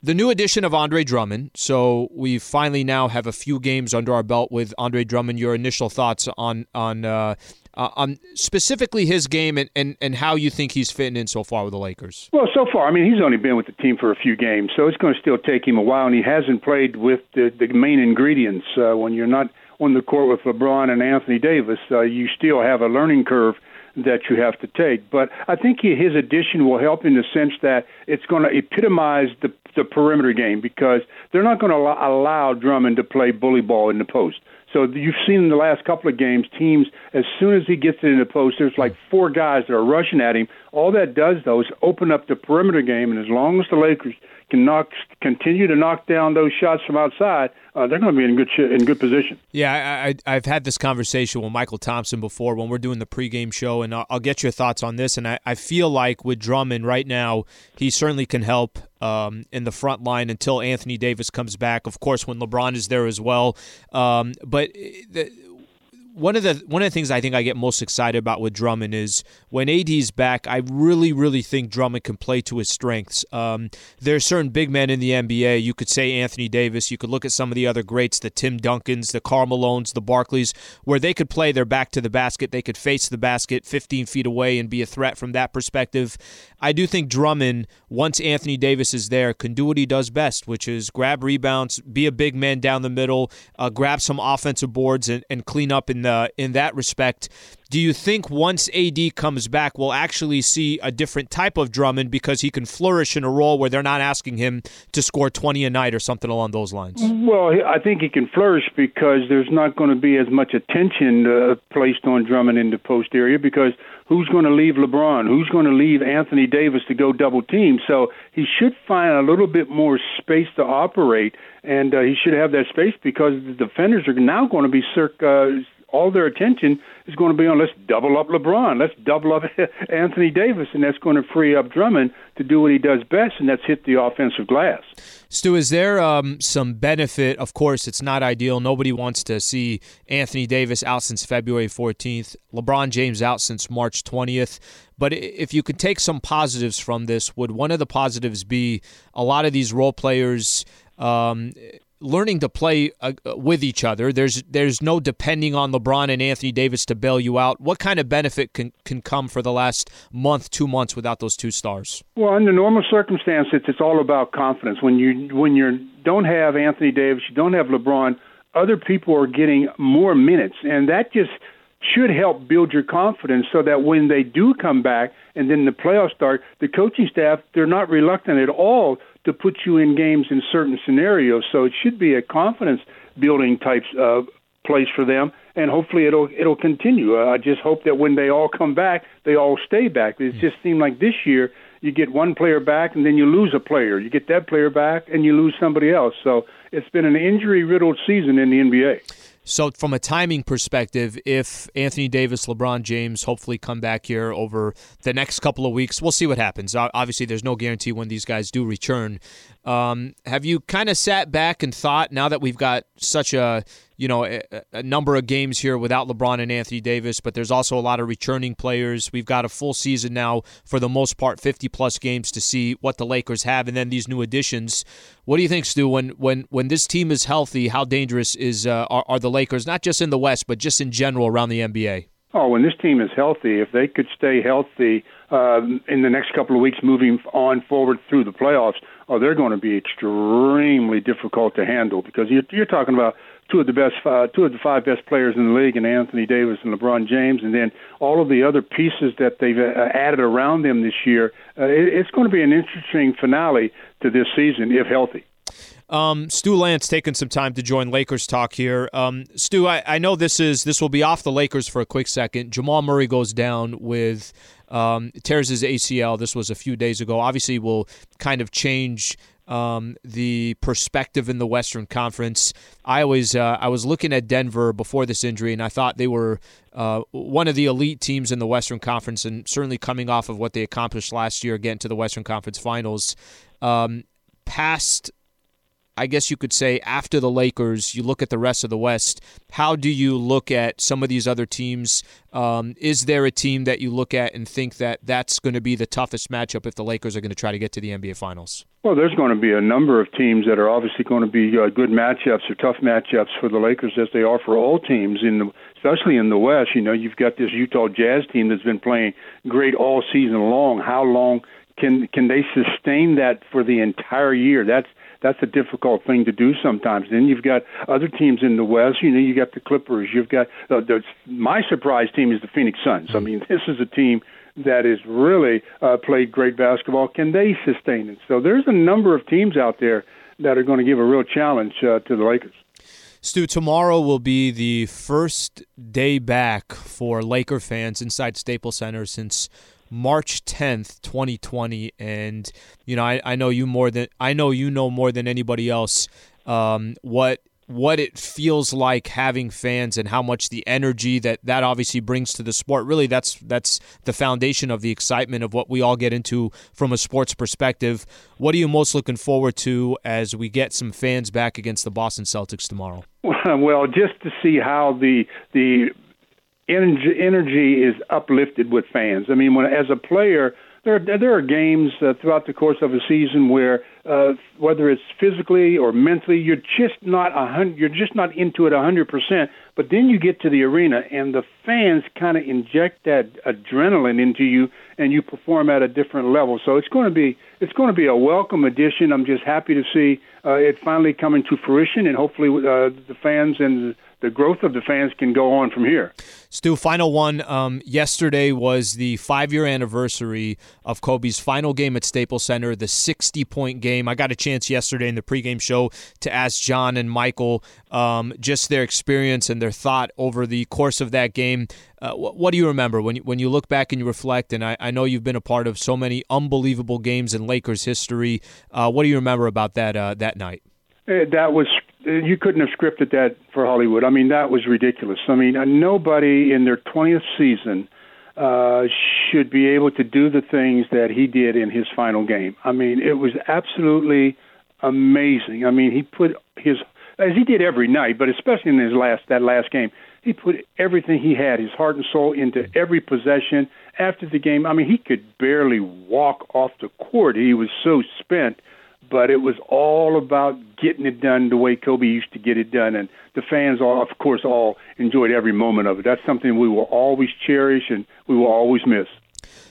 the new edition of Andre Drummond, so we finally now have a few games under our belt with Andre Drummond. Your initial thoughts on on uh, on specifically his game and, and, and how you think he's fitting in so far with the Lakers? Well, so far, I mean, he's only been with the team for a few games, so it's going to still take him a while, and he hasn't played with the, the main ingredients. Uh, when you're not on the court with LeBron and Anthony Davis, uh, you still have a learning curve that you have to take. But I think he, his addition will help in the sense that it's going to epitomize the the perimeter game, because they're not going to allow Drummond to play bully ball in the post. So you've seen in the last couple of games, teams, as soon as he gets it in the post, there's like four guys that are rushing at him. All that does, though, is open up the perimeter game, and as long as the Lakers can knock, continue to knock down those shots from outside, uh, they're going to be in good sh- in good position. Yeah, I, I, I've had this conversation with Michael Thompson before when we're doing the pregame show, and I'll, I'll get your thoughts on this. And I, I feel like with Drummond right now, he certainly can help um, in the front line until Anthony Davis comes back. Of course, when LeBron is there as well. Um, but the, one of the one of the things I think I get most excited about with Drummond is when A D's back, I really, really think Drummond can play to his strengths. Um, there are certain big men in the N B A. You could say Anthony Davis. You could look at some of the other greats, the Tim Duncans, the Karl Malones, the Barkleys, where they could play their back to the basket. They could face the basket fifteen feet away and be a threat from that perspective. I do think Drummond, once Anthony Davis is there, can do what he does best, which is grab rebounds, be a big man down the middle, uh, grab some offensive boards, and, and clean up in the uh, in that respect. Do you think once A D comes back, we'll actually see a different type of Drummond because he can flourish in a role where they're not asking him to score twenty a night or something along those lines? Well, I think he can flourish because there's not going to be as much attention uh, placed on Drummond in the post area, because who's going to leave LeBron? Who's going to leave Anthony Davis to go double team? So he should find a little bit more space to operate, and uh, he should have that space because the defenders are now going to be circa... all their attention is going to be on, let's double up LeBron, let's double up Anthony Davis, and that's going to free up Drummond to do what he does best, and that's hit the offensive glass. Stu, is there um, some benefit? Of course, it's not ideal. Nobody wants to see Anthony Davis out since February fourteenth, LeBron James out since March twentieth. But if you could take some positives from this, would one of the positives be a lot of these role players um, – learning to play uh, with each other? There's there's no depending on LeBron and Anthony Davis to bail you out. What kind of benefit can, can come for the last month, two months without those two stars? Well, under normal circumstances, it's all about confidence. When you when you don't have Anthony Davis, you don't have LeBron, other people are getting more minutes, and that just should help build your confidence so that when they do come back and then the playoffs start, the coaching staff, they're not reluctant at all to put you in games in certain scenarios. So it should be a confidence-building type of place for them, and hopefully it'll it'll continue. Uh, I just hope that when they all come back, they all stay back. It just seemed like this year you get one player back and then you lose a player. You get that player back and you lose somebody else. So it's been an injury-riddled season in the N B A. So from a timing perspective, if Anthony Davis, LeBron James hopefully come back here over the next couple of weeks, we'll see what happens. Obviously, there's no guarantee when these guys do return. Um, have you kind of sat back and thought, now that we've got such a you know a, a number of games here without LeBron and Anthony Davis, but there's also a lot of returning players. We've got a full season now, for the most part, fifty-plus games to see what the Lakers have, and then these new additions. What do you think, Stu? When when when this team is healthy, how dangerous is uh, are, are the Lakers, not just in the West, but just in general around the N B A? Oh, when this team is healthy, if they could stay healthy uh, in the next couple of weeks moving on forward through the playoffs, oh, they're going to be extremely difficult to handle, because you're, you're talking about two of the best, uh, two of the five best players in the league, and Anthony Davis and LeBron James, and then all of the other pieces that they've uh, added around them this year. Uh, it, it's going to be an interesting finale to this season, if healthy. Um, Stu Lance taking some time to join Lakers Talk here. Um, Stu, I, I know this is this will be off the Lakers for a quick second. Jamal Murray goes down with um, tears his A C L. This was a few days ago. Obviously, will kind of change um, the perspective in the Western Conference. I always uh, I was looking at Denver before this injury, and I thought they were uh, one of the elite teams in the Western Conference, and certainly coming off of what they accomplished last year, getting to the Western Conference Finals. Um, past I guess you could say after the Lakers, you look at the rest of the West. How do you look at some of these other teams? Um, is there a team that you look at and think that that's going to be the toughest matchup if the Lakers are going to try to get to the N B A Finals? Well, there's going to be a number of teams that are obviously going to be uh, good matchups or tough matchups for the Lakers, as they are for all teams, in the, especially in the West. You know, you've got this Utah Jazz team that's been playing great all season long. How long can can they sustain that for the entire year? That's That's a difficult thing to do sometimes. Then you've got other teams in the West. You know, you got the Clippers. You've got uh, my surprise team is the Phoenix Suns. I mean, this is a team that has really uh, played great basketball. Can they sustain it? So there's a number of teams out there that are going to give a real challenge uh, to the Lakers. Stu, tomorrow will be the first day back for Laker fans inside Staples Center since March tenth, twenty twenty, and you know, I, I know you more than I know you know more than anybody else um, what what it feels like having fans and how much the energy that that obviously brings to the sport. Really, that's that's the foundation of the excitement of what we all get into from a sports perspective. What are you most looking forward to as we get some fans back against the Boston Celtics tomorrow? Well, just to see how the the Energy, energy is uplifted with fans. I mean, when as a player, there there are games uh, throughout the course of a season where, uh, whether it's physically or mentally, you're just not a hundred, you're just not into it a hundred percent. But then you get to the arena, and the fans kind of inject that adrenaline into you, and you perform at a different level. So it's going to be it's going to be a welcome addition. I'm just happy to see uh, it finally coming to fruition, and hopefully uh, the fans and the the growth of the fans can go on from here. Stu, final one. Um, yesterday was the five-year anniversary of Kobe's final game at Staples Center, the sixty-point game. I got a chance yesterday in the pregame show to ask John and Michael um, just their experience and their thought over the course of that game. Uh, what, what do you remember when you, when you look back and you reflect? And I, I know you've been a part of so many unbelievable games in Lakers history. Uh, what do you remember about that uh, that night? That was you couldn't have scripted that for Hollywood. I mean, that was ridiculous. I mean, nobody in their twentieth season uh, should be able to do the things that he did in his final game. I mean, it was absolutely amazing. I mean, he put his, as he did every night, but especially in his last that last game, he put everything he had, his heart and soul, into every possession. After the game, I mean, he could barely walk off the court. He was so spent. But it was all about getting it done the way Kobe used to get it done. And the fans, all, of course, all enjoyed every moment of it. That's something we will always cherish and we will always miss.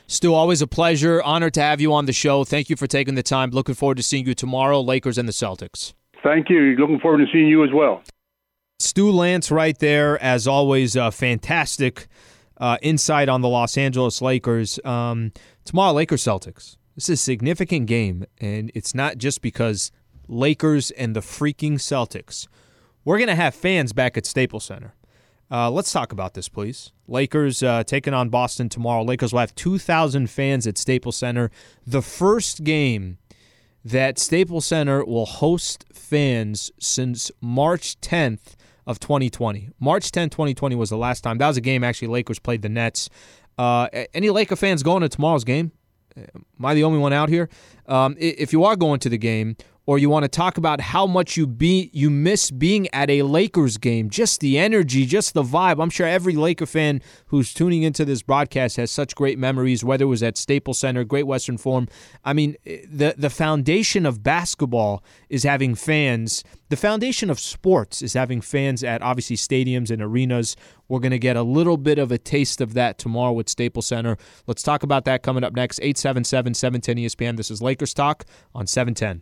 Stu, always a pleasure. Honored to have you on the show. Thank you for taking the time. Looking forward to seeing you tomorrow, Lakers and the Celtics. Thank you. Looking forward to seeing you as well. Stu Lance right there, as always, uh, fantastic uh, insight on the Los Angeles Lakers. Um, tomorrow, Lakers Celtics. This is a significant game, and it's not just because Lakers and the freaking Celtics. We're going to have fans back at Staples Center. Uh, let's talk about this, please. Lakers uh, taking on Boston tomorrow. Lakers will have two thousand fans at Staples Center. The first game that Staples Center will host fans since March tenth of twenty twenty. March tenth, twenty twenty was the last time. That was a game, actually, Lakers played the Nets. Uh, any Laker fans going to tomorrow's game? Am I the only one out here? Um, if you are going to the game or you want to talk about how much you be, you miss being at a Lakers game, just the energy, just the vibe. I'm sure every Laker fan who's tuning into this broadcast has such great memories, whether it was at Staples Center, Great Western Forum. I mean, the, the foundation of basketball is having fans. The foundation of sports is having fans at, obviously, stadiums and arenas. We're going to get a little bit of a taste of that tomorrow with Staples Center. Let's talk about that coming up next. eight seven seven, seven one zero, E S P N. This is Lakers Talk on seven ten.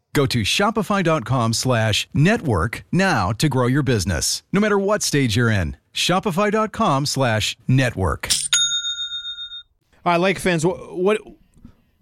Go to shopify.com slash network now to grow your business, no matter what stage you're in. Shopify.com slash network. All right, Lake fans, what... what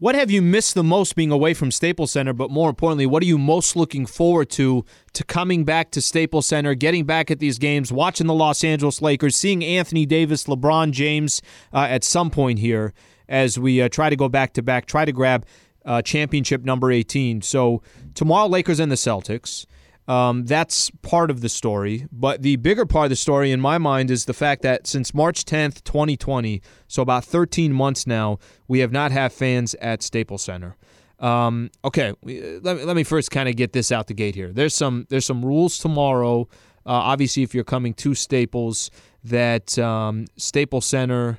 What have you missed the most being away from Staples Center, but more importantly, what are you most looking forward to, to coming back to Staples Center, getting back at these games, watching the Los Angeles Lakers, seeing Anthony Davis, LeBron James uh, at some point here as we uh, try to go back-to-back, try to grab uh, championship number eighteen. So tomorrow, Lakers and the Celtics. Um, that's part of the story, but the bigger part of the story in my mind is the fact that since March tenth, twenty twenty, so about thirteen months now, we have not had fans at Staples Center. Um, okay, let me, let me first kind of get this out the gate here. There's some there's some rules tomorrow. Uh, obviously, if you're coming to Staples, that um, Staples Center,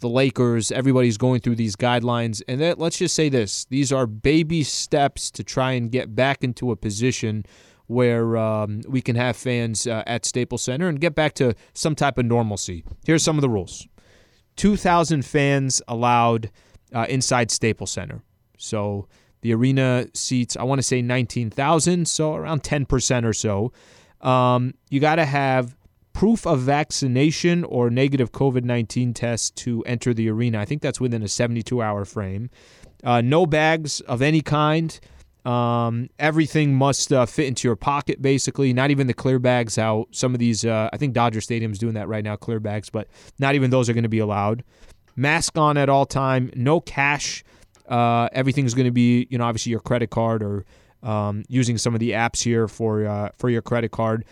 the Lakers, everybody's going through these guidelines. And that, let's just say this. These are baby steps to try and get back into a position where um, we can have fans uh, at Staples Center and get back to some type of normalcy. Here's some of the rules. two thousand fans allowed uh, inside Staples Center. So the arena seats, I want to say nineteen thousand, so around ten percent or so. Um, you got to have proof of vaccination or negative COVID nineteen test to enter the arena. I think that's within a seventy-two hour frame. Uh, no bags of any kind. Um, everything must uh, fit into your pocket, basically. Not even the clear bags, how some of these, uh, I think Dodger Stadium's doing that right now, clear bags, but not even those are going to be allowed. Mask on at all time, no cash. Uh, everything's going to be, you know, obviously your credit card or um, using some of the apps here for, uh, for your credit card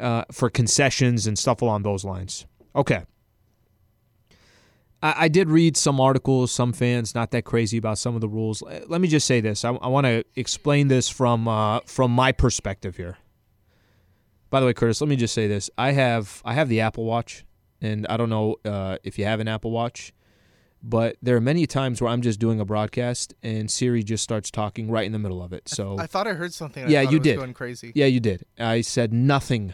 uh, for concessions and stuff along those lines. Okay. I did read some articles, some fans not that crazy about some of the rules. Let me just say this. I, I want to explain this from uh, from my perspective here. By the way, Curtis, let me just say this. I have I have the Apple Watch, and I don't know uh, if you have an Apple Watch, but there are many times where I'm just doing a broadcast, and Siri just starts talking right in the middle of it. So I, th- I thought I heard something. Yeah, I you it was did. Going crazy. Yeah, you did. I said nothing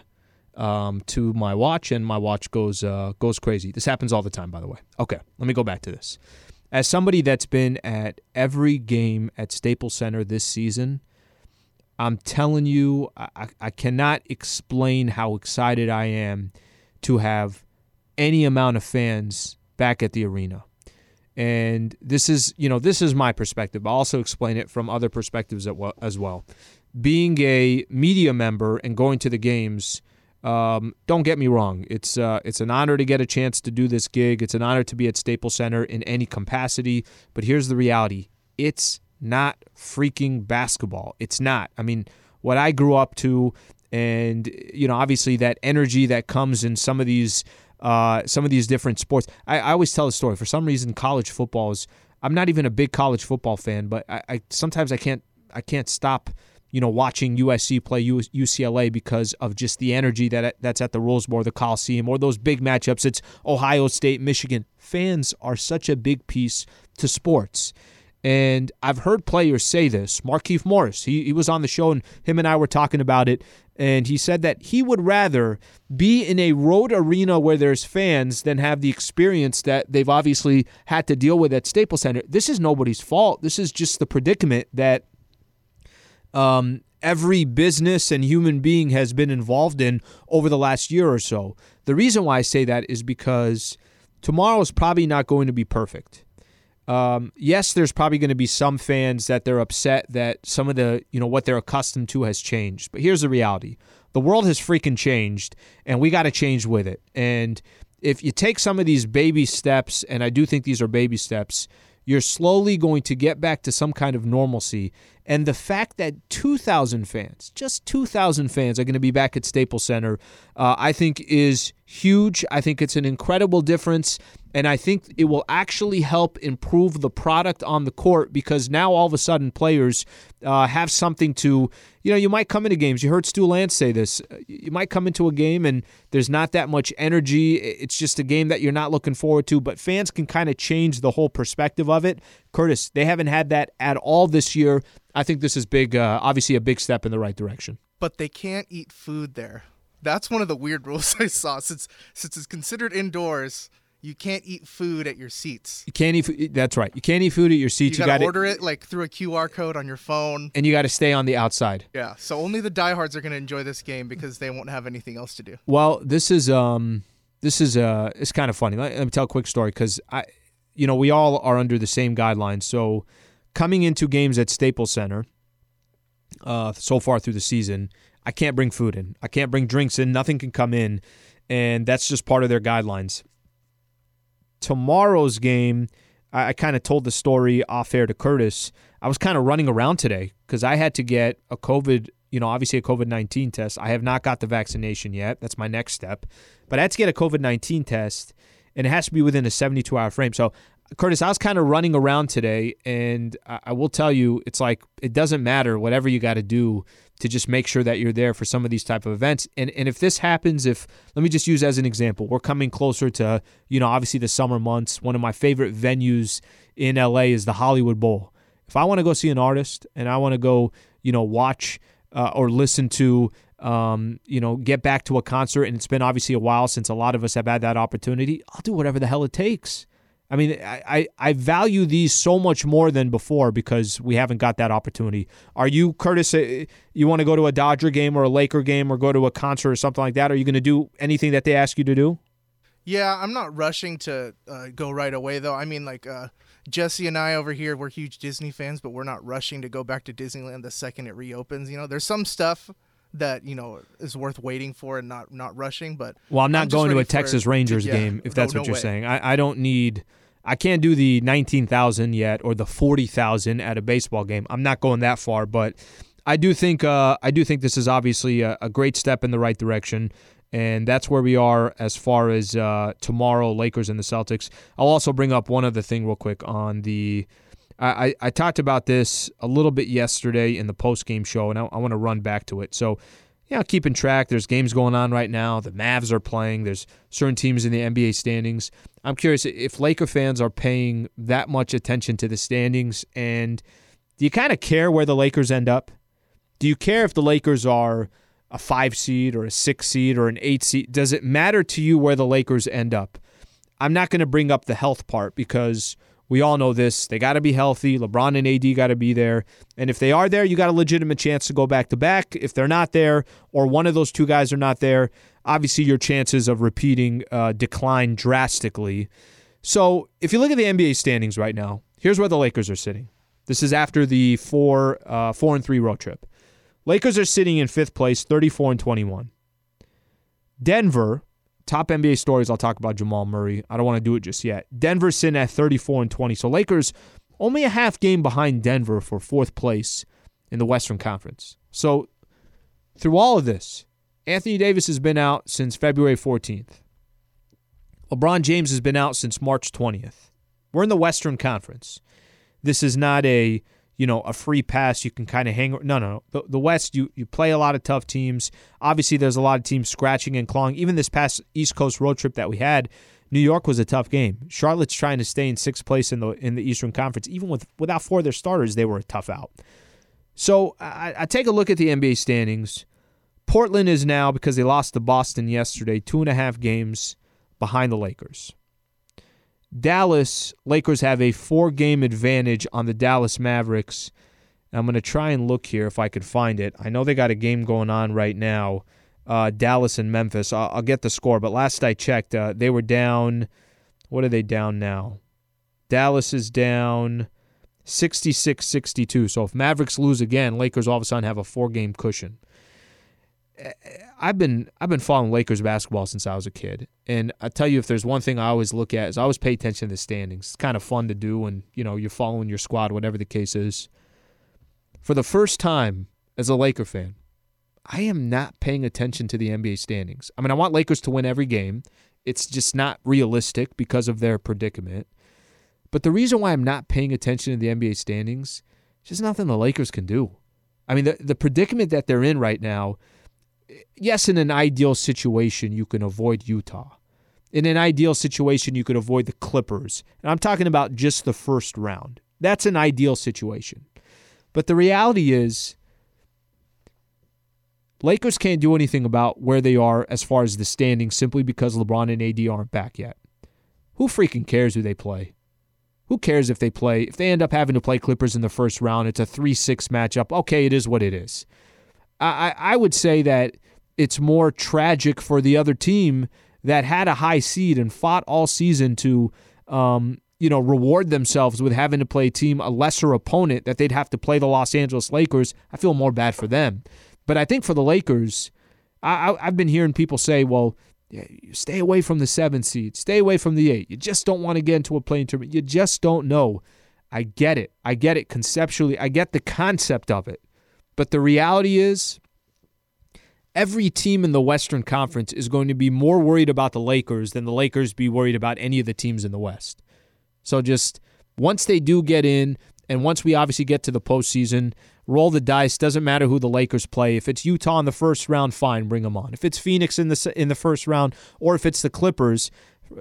um, to my watch, and my watch goes uh, goes crazy. This happens all the time, by the way. Okay, let me go back to this. As somebody that's been at every game at Staples Center this season, I'm telling you, I, I cannot explain how excited I am to have any amount of fans back at the arena. And this is, you know, this is my perspective. I'll also explain it from other perspectives as well. Being a media member and going to the games, um, don't get me wrong. It's uh, it's an honor to get a chance to do this gig. It's an honor to be at Staples Center in any capacity. But here's the reality. It's not freaking basketball. It's not. I mean, what I grew up to, and, you know, obviously that energy that comes in some of these uh, some of these different sports. I, I always tell the story. For some reason, college football is, I'm not even a big college football fan, but I, I sometimes I can't I can't stop, you know, watching U S C play U C L A because of just the energy that that's at the Rose Bowl, the Coliseum, or those big matchups. It's Ohio State, Michigan. Fans are such a big piece to sports. And I've heard players say this. Markieff Morris, he, he was on the show, and him and I were talking about it, and he said that he would rather be in a road arena where there's fans than have the experience that they've obviously had to deal with at Staples Center. This is nobody's fault. This is just the predicament that um, every business and human being has been involved in over the last year or so. The reason why I say that is because tomorrow is probably not going to be perfect. Um, yes, there's probably going to be some fans that they're upset that some of the, you know, what they're accustomed to has changed. But here's the reality. The world has freaking changed, and we got to change with it. And if you take some of these baby steps, and I do think these are baby steps, you're slowly going to get back to some kind of normalcy. And the fact that two thousand fans, just two thousand fans are going to be back at Staples Center, uh, I think is huge. I think it's an incredible difference. And I think it will actually help improve the product on the court, because now all of a sudden players uh, have something to, you know, you might come into games. You heard Stu Lance say this. You might come into a game and there's not that much energy. It's just a game that you're not looking forward to. But fans can kind of change the whole perspective of it. Curtis, they haven't had that at all this year. I think this is big, uh, obviously a big step in the right direction. But they can't eat food there. That's one of the weird rules I saw. Since since it's considered indoors, you can't eat food at your seats. You can't eat food. That's right. You can't eat food at your seats. You, you got to order it like through a Q R code on your phone. And you got to stay on the outside. Yeah. So only the diehards are going to enjoy this game because they won't have anything else to do. Well, this is um, this is uh, it's kind of funny. Let, let me tell a quick story because I, you know, we all are under the same guidelines. So coming into games at Staples Center, uh, so far through the season, I can't bring food in. I can't bring drinks in. Nothing can come in, and that's just part of their guidelines. Tomorrow's game, I, I kind of told the story off air to Curtis. I was kind of running around today because I had to get a COVID, you know, obviously a COVID nineteen test. I have not got the vaccination yet. That's my next step. But I had to get a COVID nineteen test, and it has to be within a seventy-two hour frame. So Curtis, I was kind of running around today, and I will tell you, it's like it doesn't matter whatever you got to do to just make sure that you're there for some of these type of events. And and if this happens, if let me just use as an example, we're coming closer to, you know, obviously the summer months. One of my favorite venues in L A is the Hollywood Bowl. If I want to go see an artist and I want to go, you know, watch uh, or listen to, um, you know, get back to a concert, and it's been obviously a while since a lot of us have had that opportunity, I'll do whatever the hell it takes. I mean, I, I value these so much more than before because we haven't got that opportunity. Are you, Curtis, you want to go to a Dodger game or a Laker game or go to a concert or something like that? Are you going to do anything that they ask you to do? Yeah, I'm not rushing to uh, go right away, though. I mean, like uh, Jesse and I over here, we're huge Disney fans, but we're not rushing to go back to Disneyland the second it reopens. You know, there's some stuff that, you know, is worth waiting for and not, not rushing. But well, I'm not I'm going to a Texas for, Rangers yeah, game, if that's no, what no you're way. saying. I, I don't need – I can't do the nineteen thousand yet or the forty thousand at a baseball game. I'm not going that far. But I do think uh, I do think this is obviously a, a great step in the right direction. And that's where we are as far as uh, tomorrow, Lakers and the Celtics. I'll also bring up one other thing real quick on the – I, I talked about this a little bit yesterday in the post-game show, and I, I want to run back to it. So you know, keeping track. There's games going on right now. The Mavs are playing. There's certain teams in the N B A standings. I'm curious if Laker fans are paying that much attention to the standings, and do you kind of care where the Lakers end up? Do you care if the Lakers are a five seed or a six seed or an eight seed? Does it matter to you where the Lakers end up? I'm not going to bring up the health part because we all know this. They got to be healthy. LeBron and A D got to be there. And if they are there, you got a legitimate chance to go back-to-back. If they're not there or one of those two guys are not there, obviously your chances of repeating uh, decline drastically. So if you look at the N B A standings right now, here's where the Lakers are sitting. This is after the four, uh, four and three road trip. Lakers are sitting in fifth place, thirty-four and twenty-one. Denver, top N B A stories, I'll talk about Jamal Murray. I don't want to do it just yet. Denver's sitting at thirty-four and twenty. So Lakers only a half game behind Denver for fourth place in the Western Conference. So through all of this, Anthony Davis has been out since February fourteenth. LeBron James has been out since March twentieth. We're in the Western Conference. This is not a... you know, a free pass, you can kind of hang. No, no, no. The, the West, you, you play a lot of tough teams. Obviously, there's a lot of teams scratching and clawing. Even this past East Coast road trip that we had, New York was a tough game. Charlotte's trying to stay in sixth place in the in the Eastern Conference. Even with without four of their starters, they were a tough out. So I, I take a look at the N B A standings. Portland is now, because they lost to Boston yesterday, two and a half games behind the Lakers. Dallas, Lakers have a four-game advantage on the Dallas Mavericks. I'm going to try and look here if I could find it. I know they got a game going on right now, uh, Dallas and Memphis. I'll, I'll get the score, but last I checked, uh, they were down. What are they down now? Dallas is down sixty-six sixty-two. So if Mavericks lose again, Lakers all of a sudden have a four-game cushion. I've been I've been following Lakers basketball since I was a kid, and I tell you, if there's one thing I always look at is I always pay attention to the standings. It's kind of fun to do, and you know you're following your squad, whatever the case is. For the first time as a Laker fan, I am not paying attention to the N B A standings. I mean, I want Lakers to win every game. It's just not realistic because of their predicament. But the reason why I'm not paying attention to the N B A standings is just nothing the Lakers can do. I mean, the the predicament that they're in right now. Yes, in an ideal situation, you can avoid Utah. In an ideal situation, you could avoid the Clippers. And I'm talking about just the first round. That's an ideal situation. But the reality is, Lakers can't do anything about where they are as far as the standing simply because LeBron and A D aren't back yet. Who freaking cares who they play? Who cares if they play? If they end up having to play Clippers in the first round, it's a three six matchup. Okay, it is what it is. I, I would say that it's more tragic for the other team that had a high seed and fought all season to, um, you know, reward themselves with having to play a team, a lesser opponent, that they'd have to play the Los Angeles Lakers. I feel more bad for them. But I think for the Lakers, I, I, I've been hearing people say, well, yeah, stay away from the seven seed. Stay away from the eight. You just don't want to get into a playing tournament. You just don't know. I get it. I get it conceptually. I get the concept of it. But the reality is every team in the Western Conference is going to be more worried about the Lakers than the Lakers be worried about any of the teams in the West. So just once they do get in and once we obviously get to the postseason, roll the dice. Doesn't matter who the Lakers play. If it's Utah in the first round, fine, bring them on. If it's Phoenix in the in the first round or if it's the Clippers,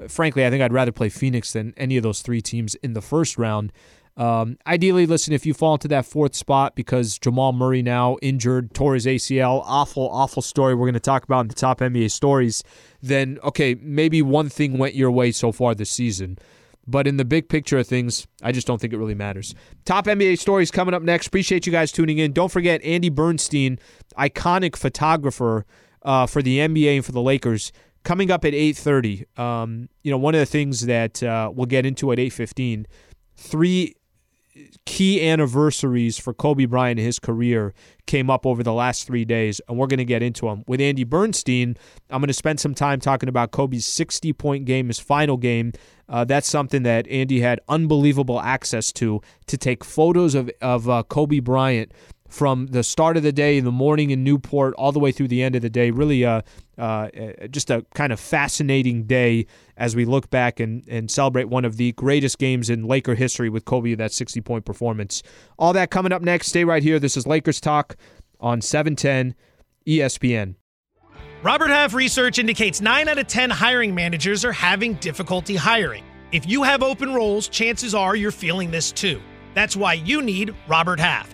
frankly, I think I'd rather play Phoenix than any of those three teams in the first round. Um, ideally, listen, if you fall into that fourth spot because Jamal Murray now injured, tore his A C L, awful, awful story we're going to talk about in the top N B A stories, then, okay, maybe one thing went your way so far this season. But in the big picture of things, I just don't think it really matters. Top N B A stories coming up next. Appreciate you guys tuning in. Don't forget, Andy Bernstein, iconic photographer uh, for the N B A and for the Lakers, coming up at eight thirty. Um, you know, one of the things that uh, we'll get into at eight fifteen, three key anniversaries for Kobe Bryant and his career came up over the last three days, and we're going to get into them. With Andy Bernstein, I'm going to spend some time talking about Kobe's sixty-point game, his final game. Uh, that's something that Andy had unbelievable access to, to take photos of, of uh, Kobe Bryant from the start of the day in the morning in Newport all the way through the end of the day. Really uh, uh, just a kind of fascinating day as we look back and, and celebrate one of the greatest games in Laker history with Kobe, that sixty-point performance. All that coming up next. Stay right here. This is Lakers Talk on seven ten E S P N. Robert Half research indicates nine out of ten hiring managers are having difficulty hiring. If you have open roles, chances are you're feeling this too. That's why you need Robert Half.